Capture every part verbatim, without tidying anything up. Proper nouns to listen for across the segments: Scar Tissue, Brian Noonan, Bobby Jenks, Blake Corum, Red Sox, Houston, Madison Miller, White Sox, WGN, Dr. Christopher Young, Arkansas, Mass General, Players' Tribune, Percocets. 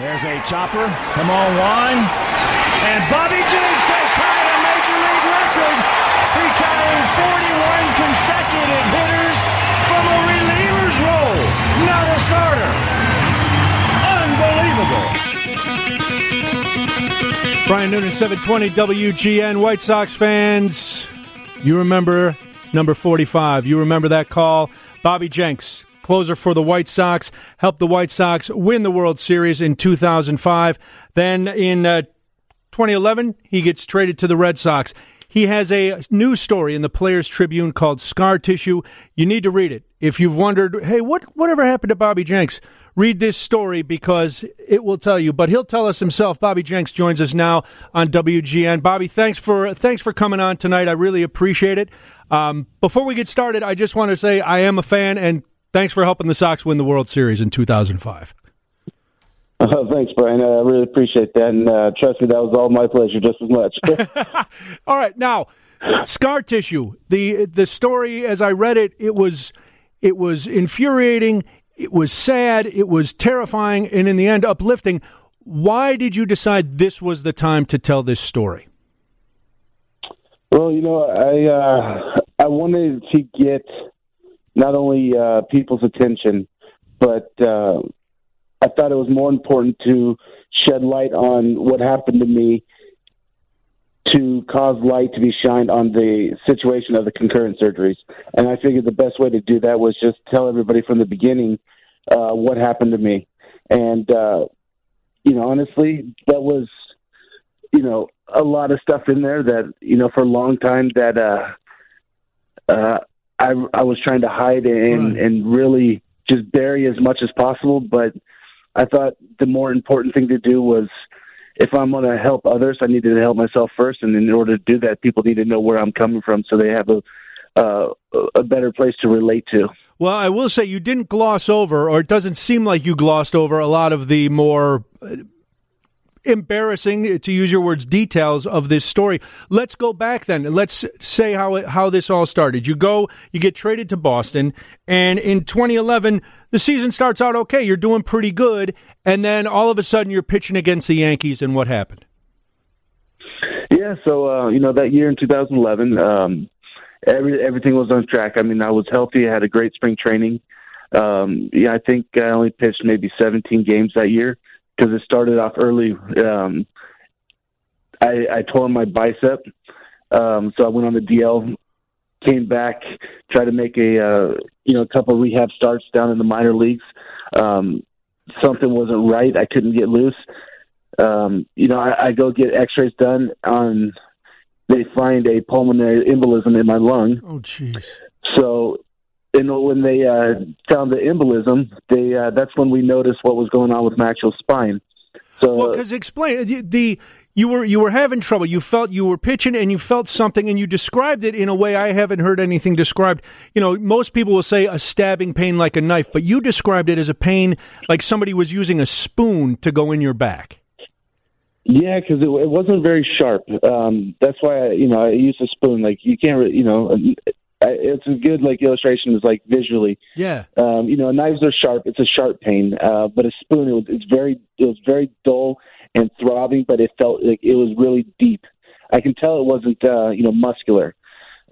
There's a chopper. Come on, Juan. And Bobby Jenks has tied a major league record, retiring forty-one consecutive hitters from a reliever's role, not a starter. Unbelievable. Brian Noonan, seven twenty W G N. White Sox fans, you remember number forty-five. You remember that call. Bobby Jenks, closer for the White Sox, helped the White Sox win the World Series in two thousand five. Then in uh, twenty eleven, he gets traded to the Red Sox. He has a news story in the Players' Tribune called Scar Tissue. You need to read it. If you've wondered, hey, what whatever happened to Bobby Jenks, read this story because it will tell you. But he'll tell us himself. Bobby Jenks joins us now on W G N. Bobby, thanks for thanks for coming on tonight. I really appreciate it. Um, before we get started, I just want to say I am a fan, and thanks for helping the Sox win the World Series in two thousand five. Oh, thanks, Brian. I uh, really appreciate that, and uh, trust me, that was all my pleasure just as much. All right, now, Scar Tissue. The the story, as I read it, it was it was infuriating, it was sad, it was terrifying, and in the end, uplifting. Why did you decide this was the time to tell this story? Well, you know, I, uh, I wanted to get not only uh, people's attention, but Uh, I thought it was more important to shed light on what happened to me, to cause light to be shined on the situation of the concurrent surgeries. And I figured the best way to do that was just tell everybody from the beginning uh, what happened to me. And, uh, you know, honestly, that was, you know, a lot of stuff in there that, you know, for a long time that uh, uh, I, I was trying to hide and, right. and really just bury as much as possible. But I thought the more important thing to do was, if I'm going to help others, I needed to help myself first. And in order to do that, people need to know where I'm coming from so they have a uh, a better place to relate to. Well, I will say you didn't gloss over, or it doesn't seem like you glossed over, a lot of the more embarrassing, to use your words, details of this story. Let's go back then. Let's say how it, how this all started. You go, you get traded to Boston, and in twenty eleven, the season starts out okay. You're doing pretty good, and then all of a sudden you're pitching against the Yankees, and what happened? Yeah, so, uh, you know, that year in two thousand eleven, um, every, everything was on track. I mean, I was healthy. I had a great spring training. Um, yeah, I think I only pitched maybe seventeen games that year, because it started off early. Um, I, I tore my bicep, um, so I went on the D L, came back, tried to make a uh, you know a couple of rehab starts down in the minor leagues. Um, something wasn't right. I couldn't get loose. Um, you know, I, I go get X-rays done. On they find a pulmonary embolism in my lung. Oh, jeez. So. And when they uh, found the embolism, they uh, that's when we noticed what was going on with my actual spine. So, well, because explain the, the you were you were having trouble. You felt you were pitching, and you felt something, and you described it in a way I haven't heard anything described. You know, most people will say a stabbing pain like a knife, but you described it as a pain like somebody was using a spoon to go in your back. Yeah, because it, it wasn't very sharp. Um, that's why I, you know I used a spoon. Like you can't, really, you know. It's a good like illustration is like visually. Yeah. Um, you know, knives are sharp. It's a sharp pain, uh, but a spoon it was it's very it was very dull and throbbing, but it felt like it was really deep. I can tell it wasn't uh, you know muscular.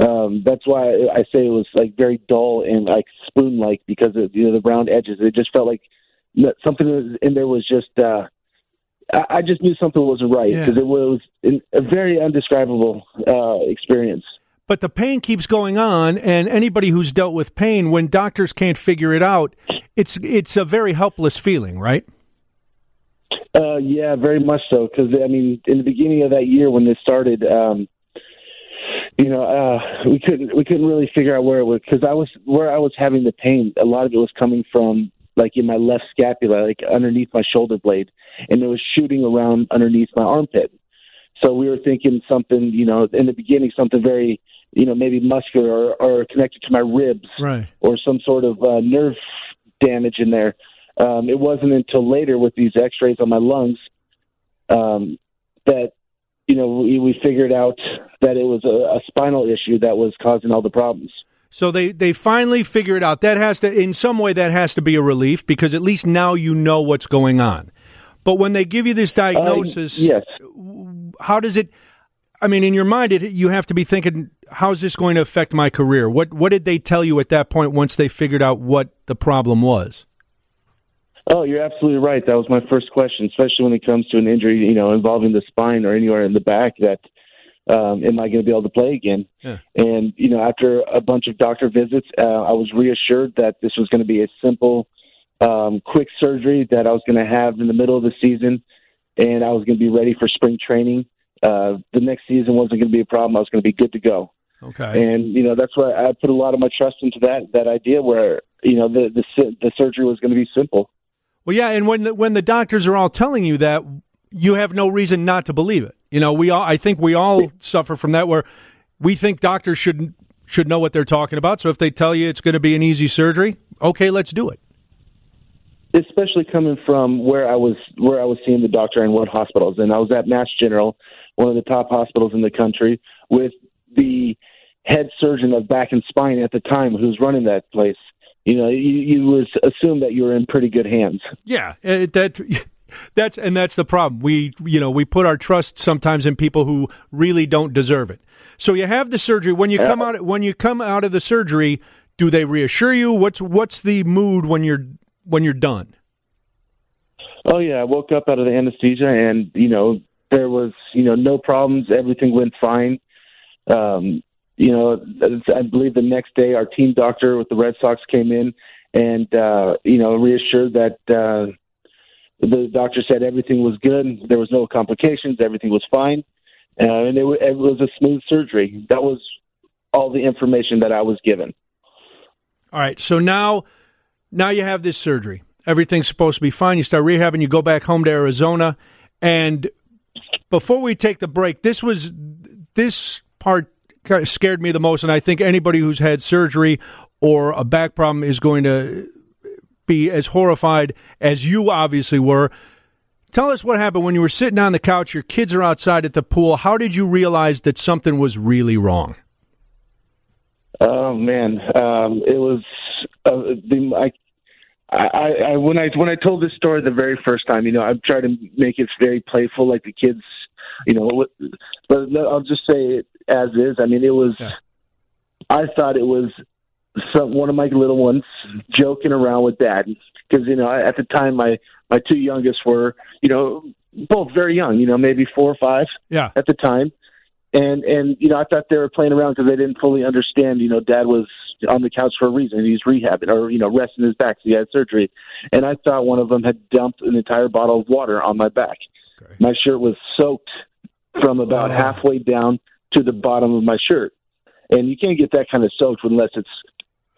Um, that's why I say it was like very dull and like spoon like because of, you know, the round edges. It just felt like something was in there was just. Uh, I, I just knew something wasn't right because yeah. it was a very indescribable uh, experience. But the pain keeps going on, and anybody who's dealt with pain, when doctors can't figure it out, it's it's a very helpless feeling, right? Uh, yeah, very much so. Because, I mean, in the beginning of that year when this started, um, you know, uh, we couldn't we couldn't really figure out where it was. Because I was, where I was having the pain, a lot of it was coming from, like, in my left scapula, like underneath my shoulder blade. And it was shooting around underneath my armpit. So we were thinking something, you know, in the beginning, something very, you know, maybe muscular or, or connected to my ribs right. or some sort of uh, nerve damage in there. Um, it wasn't until later with these X-rays on my lungs um, that, you know, we, we figured out that it was a, a spinal issue that was causing all the problems. So they, they finally figure it out. That has to, in some way, that has to be a relief because at least now you know what's going on. But when they give you this diagnosis, uh, yes. how does it, I mean, in your mind, it, you have to be thinking, how's this going to affect my career? What what did they tell you at that point once they figured out what the problem was? Oh, you're absolutely right. That was my first question, especially when it comes to an injury, you know, involving the spine or anywhere in the back that, um, am I going to be able to play again? Yeah. And, you know, after a bunch of doctor visits, uh, I was reassured that this was going to be a simple, um, quick surgery that I was going to have in the middle of the season, and I was going to be ready for spring training. Uh, the next season wasn't going to be a problem. I was going to be good to go. Okay. And, you know, that's why I put a lot of my trust into that, that idea where, you know, the, the, the surgery was going to be simple. Well, yeah, and when the, when the doctors are all telling you that, you have no reason not to believe it. You know, we all, I think we all suffer from that, where we think doctors should should know what they're talking about. So if they tell you it's going to be an easy surgery, okay, let's do it. Especially coming from where I was where I was seeing the doctor and what hospitals, and I was at Mass General, one of the top hospitals in the country, with the head surgeon of back and spine at the time, who's running that place. You know, you, you would assume that you were in pretty good hands. Yeah, that that's and that's the problem. We, you know, we put our trust sometimes in people who really don't deserve it. So you have the surgery. When you come out, when you come out of the surgery, do they reassure you? What's what's the mood when you're when you're done? Oh yeah, I woke up out of the anesthesia, and you know there was you know no problems. Everything went fine. Um, You know, I believe the next day our team doctor with the Red Sox came in and, uh, you know, reassured that uh, the doctor said everything was good. There was no complications. Everything was fine. Uh, and it, it was a smooth surgery. That was all the information that I was given. All right. So now now you have this surgery. Everything's supposed to be fine. You start rehabbing. You go back home to Arizona. And before we take the break, this was this part scared me the most, and I think anybody who's had surgery or a back problem is going to be as horrified as you obviously were. Tell us what happened when you were sitting on the couch, your kids are outside at the pool. How did you realize that something was really wrong? Oh, man. Um, it was... Uh, the, I, I, I, when, I, when I told this story the very first time, you know, I've tried to make it very playful, like the kids, you know, but I'll just say it as is. I mean, it was, yeah. I thought it was some, one of my little ones joking around with dad. Because, you know, at the time, my, my two youngest were, you know, both very young, you know, maybe four or five yeah. at the time. And, and, you know, I thought they were playing around because they didn't fully understand, you know, dad was on the couch for a reason. He's rehabbing or, you know, resting his back. So he had surgery. And I thought one of them had dumped an entire bottle of water on my back. Okay. My shirt was soaked from about oh. halfway down to the bottom of my shirt. And you can't get that kind of soaked unless it's,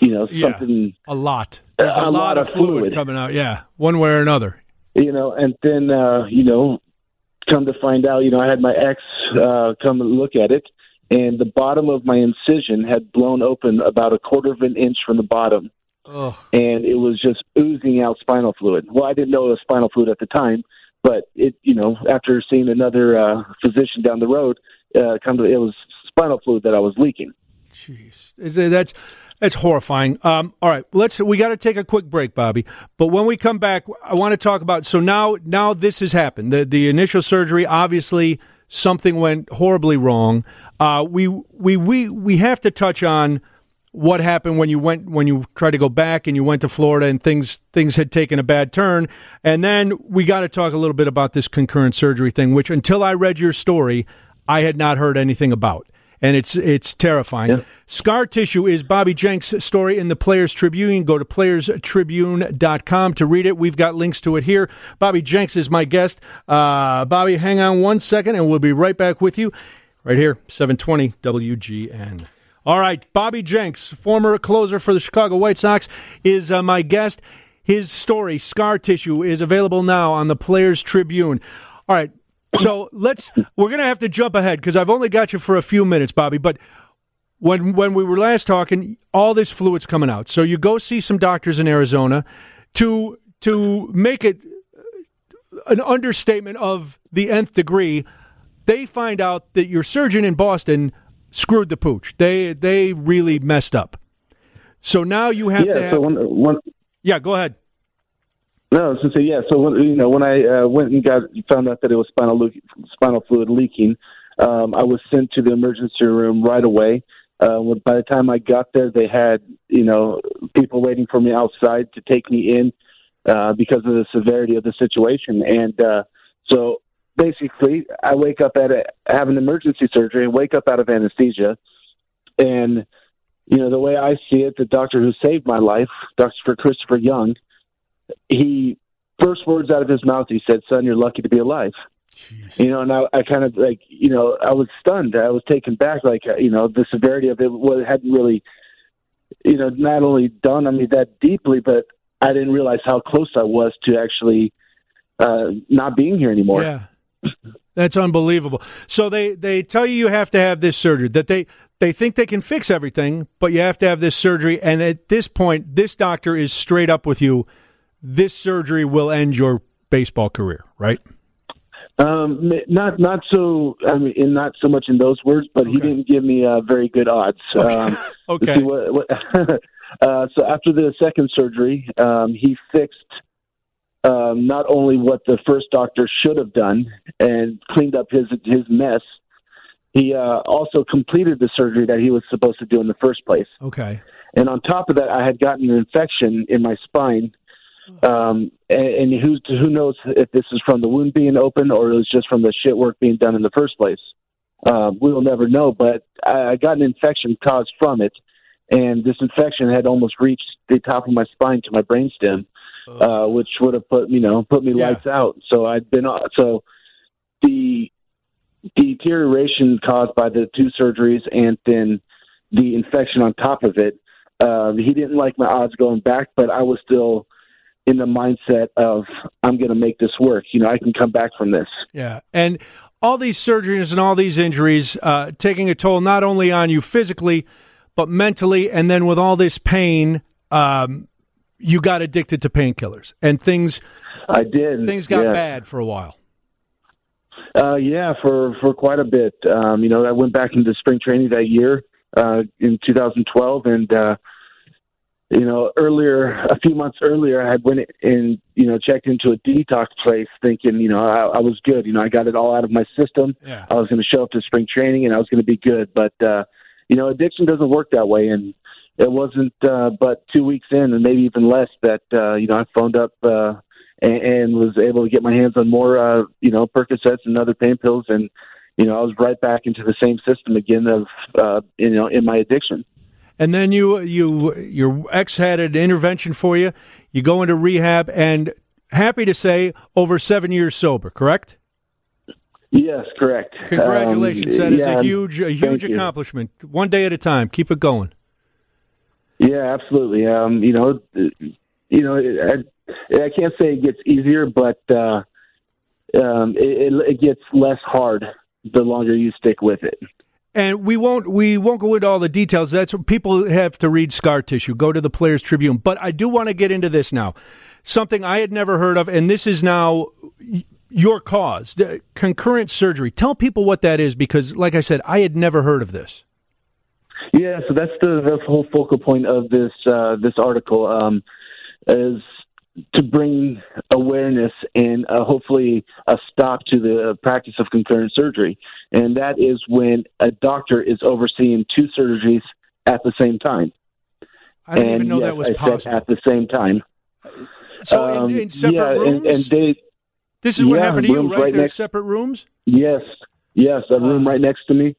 you know, something. Yeah, a lot. There's a, a lot, lot of fluid, fluid coming out. Yeah. One way or another. You know, and then, uh, you know, come to find out, you know, I had my ex uh, come and look at it, and the bottom of my incision had blown open about a quarter of an inch from the bottom. Oh. And it was just oozing out spinal fluid. Well, I didn't know it was spinal fluid at the time, but it, you know, after seeing another uh, physician down the road, uh, come to, it was spinal fluid that I was leaking. Jeez, that's that's horrifying. Um, all right, let's we got to take a quick break, Bobby. But when we come back, I want to talk about. So now, now this has happened. The the initial surgery, obviously, something went horribly wrong. Uh, we we we we have to touch on what happened when you went when you tried to go back and you went to Florida and things things had taken a bad turn. And then we got to talk a little bit about this concurrent surgery thing, which until I read your story, I had not heard anything about. And it's it's terrifying. Yeah. Scar Tissue is Bobby Jenks' story in the Players' Tribune. Go to players tribune dot com to read it. We've got links to it here. Bobby Jenks is my guest. Uh, Bobby, hang on one second, and we'll be right back with you right here, seven twenty W G N. All right, Bobby Jenks, former closer for the Chicago White Sox, is uh, my guest. His story, Scar Tissue, is available now on the Players' Tribune. All right, so let's we're going to have to jump ahead because I've only got you for a few minutes, Bobby, but when when we were last talking, all this fluid's coming out. So you go see some doctors in Arizona to to make it an understatement of the nth degree. They find out that your surgeon in Boston screwed the pooch. They they really messed up. So now you have yeah, to have... So one, one, yeah, go ahead. No, I was just saying, yeah. So when, you know, when I uh, went and got found out that it was spinal le- spinal fluid leaking, um, I was sent to the emergency room right away. Uh, by the time I got there, they had you know people waiting for me outside to take me in uh, because of the severity of the situation. And uh, so basically, I wake up at a, have an emergency surgery and wake up out of anesthesia. And you know, the way I see it, the doctor who saved my life, Doctor Christopher Young, he first words out of his mouth, he said, "Son, you're lucky to be alive." Jeez. You know, and I, I kind of like, you know, I was stunned. I was taken back. Like, you know, the severity of it was, hadn't really, you know, not only dawned on me that deeply, but I didn't realize how close I was to actually uh, not being here anymore. Yeah. That's unbelievable. So they, they tell you you have to have this surgery, that they, they think they can fix everything, but you have to have this surgery. And at this point, this doctor is straight up with you. This surgery will end your baseball career, right? Um, not not so. I mean, not so much in those words, but okay. He didn't give me uh, very good odds. Okay. Um, okay. What, what, uh, so after the second surgery, um, he fixed um, not only what the first doctor should have done and cleaned up his his mess. He uh, also completed the surgery that he was supposed to do in the first place. Okay. And on top of that, I had gotten an infection in my spine. Um, and, and who who knows if this is from the wound being open or it was just from the shit work being done in the first place. Uh, we will never know, but I, I got an infection caused from it, and this infection had almost reached the top of my spine to my brainstem, uh, which would have put you know put me yeah. lights out. So I'd been so the deterioration caused by the two surgeries and then the infection on top of it. Uh, he didn't like my odds going back, but I was still in the mindset of, I'm going to make this work. You know, I can come back from this. Yeah. And all these surgeries and all these injuries uh, taking a toll not only on you physically, but mentally. And then with all this pain, um, you got addicted to painkillers and things. I did. Things got yeah. bad for a while. Uh, yeah, for, for quite a bit. Um, you know, I went back into spring training that year uh, in two thousand twelve and, uh, You know, earlier, a few months earlier, I had went and, you know, checked into a detox place thinking, you know, I, I was good. You know, I got it all out of my system. Yeah. I was going to show up to spring training and I was going to be good. But, uh, you know, addiction doesn't work that way. And it wasn't uh, but two weeks in and maybe even less that, uh, you know, I phoned up uh, and, and was able to get my hands on more, uh, you know, Percocets and other pain pills. And, you know, I was right back into the same system again of, uh, you know, in my addiction. And then you, you, your ex had an intervention for you. You go into rehab, and happy to say, over seven years sober. Correct? Yes, correct. Congratulations! Um, that is yeah, a huge, a huge accomplishment. You. One day at a time. Keep it going. Yeah, absolutely. Um, you know, you know, I, I can't say it gets easier, but uh, um, it, it gets less hard the longer you stick with it. And we won't we won't go into all the details. That's what people have to read. Scar Tissue. Go to the Players' Tribune. But I do want to get into this now, something I had never heard of, and this is now your cause, the concurrent surgery. Tell people what that is, because, like I said, I had never heard of this. Yeah, so that's the, that's the whole focal point of this uh, this article um, is to bring awareness and uh, hopefully a stop to the practice of concurrent surgery. And that is when a doctor is overseeing two surgeries at the same time. I didn't and even know yes, that was I possible. At the same time. So um, in, in separate yeah, rooms? And, and they, this is yeah, what happened to you, right? right there, next, separate rooms? Yes. Yes, a room right next to me.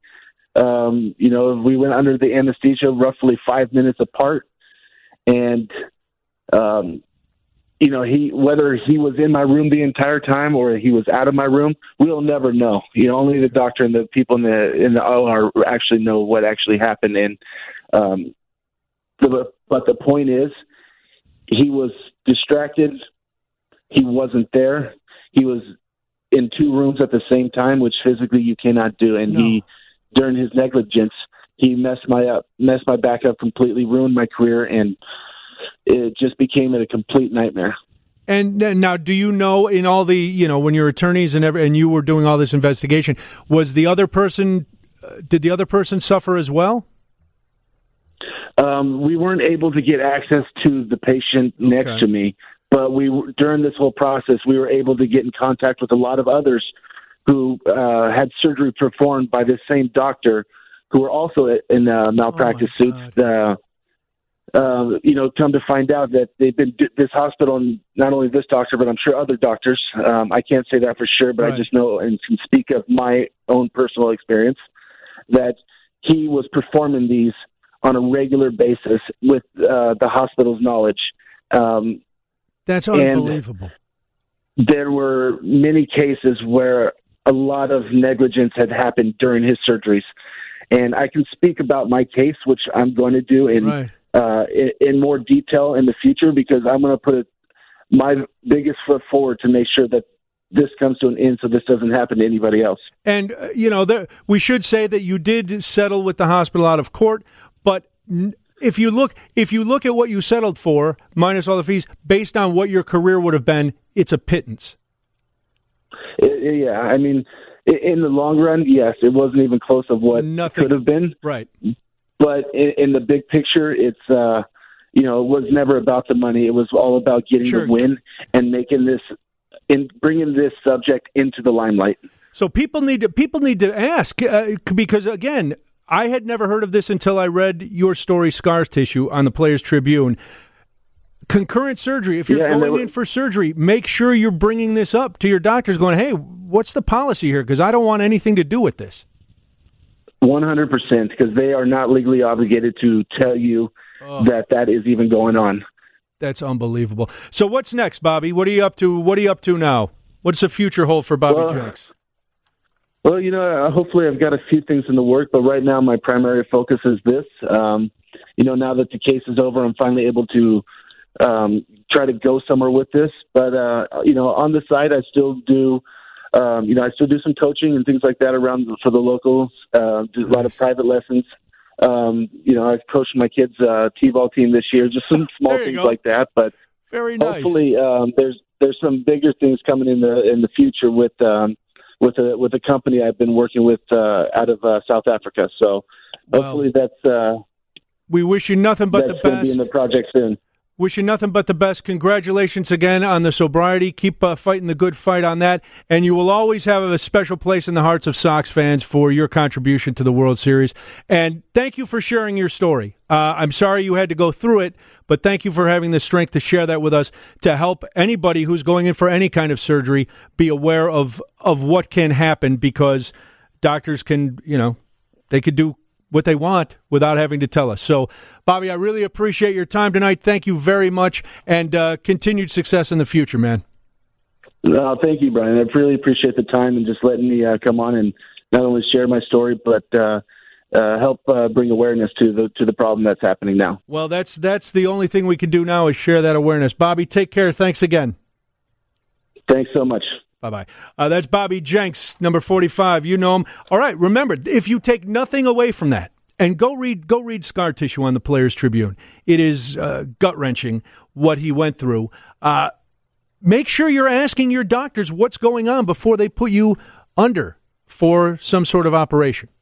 Um, you know, we went under the anesthesia roughly five minutes apart. And um You know, he whether he was in my room the entire time or he was out of my room, we'll never know. You know, only the doctor and the people in the in the O R actually know what actually happened. And um, the, but the point is, he was distracted. He wasn't there. He was in two rooms at the same time, which physically you cannot do. And no. he, during his negligence, he messed my up, messed my back up completely, ruined my career, and it just became a complete nightmare. And now, do you know in all the, you know, when your attorneys and every, and you were doing all this investigation, was the other person, uh, did the other person suffer as well? Um, we weren't able to get access to the patient okay. next to me, But we, during this whole process, we were able to get in contact with a lot of others who uh, had surgery performed by this same doctor, who were also in uh, malpractice oh suits. Uh, uh, you know, come to find out that they've been this hospital, and not only this doctor, but I'm sure other doctors. Um, I can't say that for sure, but right. I just know and can speak of my own personal experience that he was performing these on a regular basis with uh, the hospital's knowledge. Um, That's unbelievable. There were many cases where a lot of negligence had happened during his surgeries. And I can speak about my case, which I'm going to do in right. uh, in, in more detail in the future, because I'm going to put a, my biggest foot forward to make sure that this comes to an end, so this doesn't happen to anybody else. And, uh, you know, there, we should say that you did settle with the hospital out of court, but N- If you look, if you look at what you settled for, minus all the fees, based on what your career would have been, it's a pittance. Yeah, I mean, in the long run, yes, it wasn't even close of what Nothing. could have been. Right. But in the big picture, it's uh, you know, it was never about the money. It was all about getting sure. the win and making this, and bringing this subject into the limelight. So people need to people need to ask uh, because again. I had never heard of this until I read your story, Scar Tissue, on the Players' Tribune. Concurrent surgery, if you're yeah, going were, in for surgery, make sure you're bringing this up to your doctors going, hey, what's the policy here? Because I don't want anything to do with this. one hundred percent, because they are not legally obligated to tell you oh. that that is even going on. That's unbelievable. So what's next, Bobby? What are you up to? What are you up to now? What's the future hold for Bobby well, Jenks? Well, you know, hopefully I've got a few things in the work, but right now my primary focus is this. Um, you know, now that the case is over, I'm finally able to um, try to go somewhere with this. But, uh, you know, on the side, I still do, um, you know, I still do some coaching and things like that around for the locals, uh, do a lot of private lessons. Um, you know, I've coached my kids' uh, T-ball team this year, just some small things go. like that. But Very nice. hopefully um, there's there's some bigger things coming in the in the future with um, – with a with a company I've been working with uh, out of uh, South Africa. So hopefully well, that's uh, we wish you nothing but the best. That's going to be in the project soon. Wish you nothing but the best. Congratulations again on the sobriety. Keep uh, fighting the good fight on that, and you will always have a special place in the hearts of Sox fans for your contribution to the World Series. And thank you for sharing your story. Uh, I'm sorry you had to go through it, but thank you for having the strength to share that with us to help anybody who's going in for any kind of surgery be aware of of what can happen, because doctors can, you know, they could do what they want without having to tell us. So, Bobby, I really appreciate your time tonight. Thank you very much, and uh, continued success in the future, man. Uh, thank you, Brian. I really appreciate the time and just letting me uh, come on and not only share my story, but uh, uh, help uh, bring awareness to the to the problem that's happening now. Well, that's that's the only thing we can do now is share that awareness. Bobby, take care. Thanks again. Thanks so much. Bye-bye. Uh, that's Bobby Jenks, number forty-five. You know him. All right, remember, if you take nothing away from that, and go read go read Scar Tissue on the Players' Tribune. It is uh, gut-wrenching what he went through. Uh, make sure you're asking your doctors what's going on before they put you under for some sort of operation.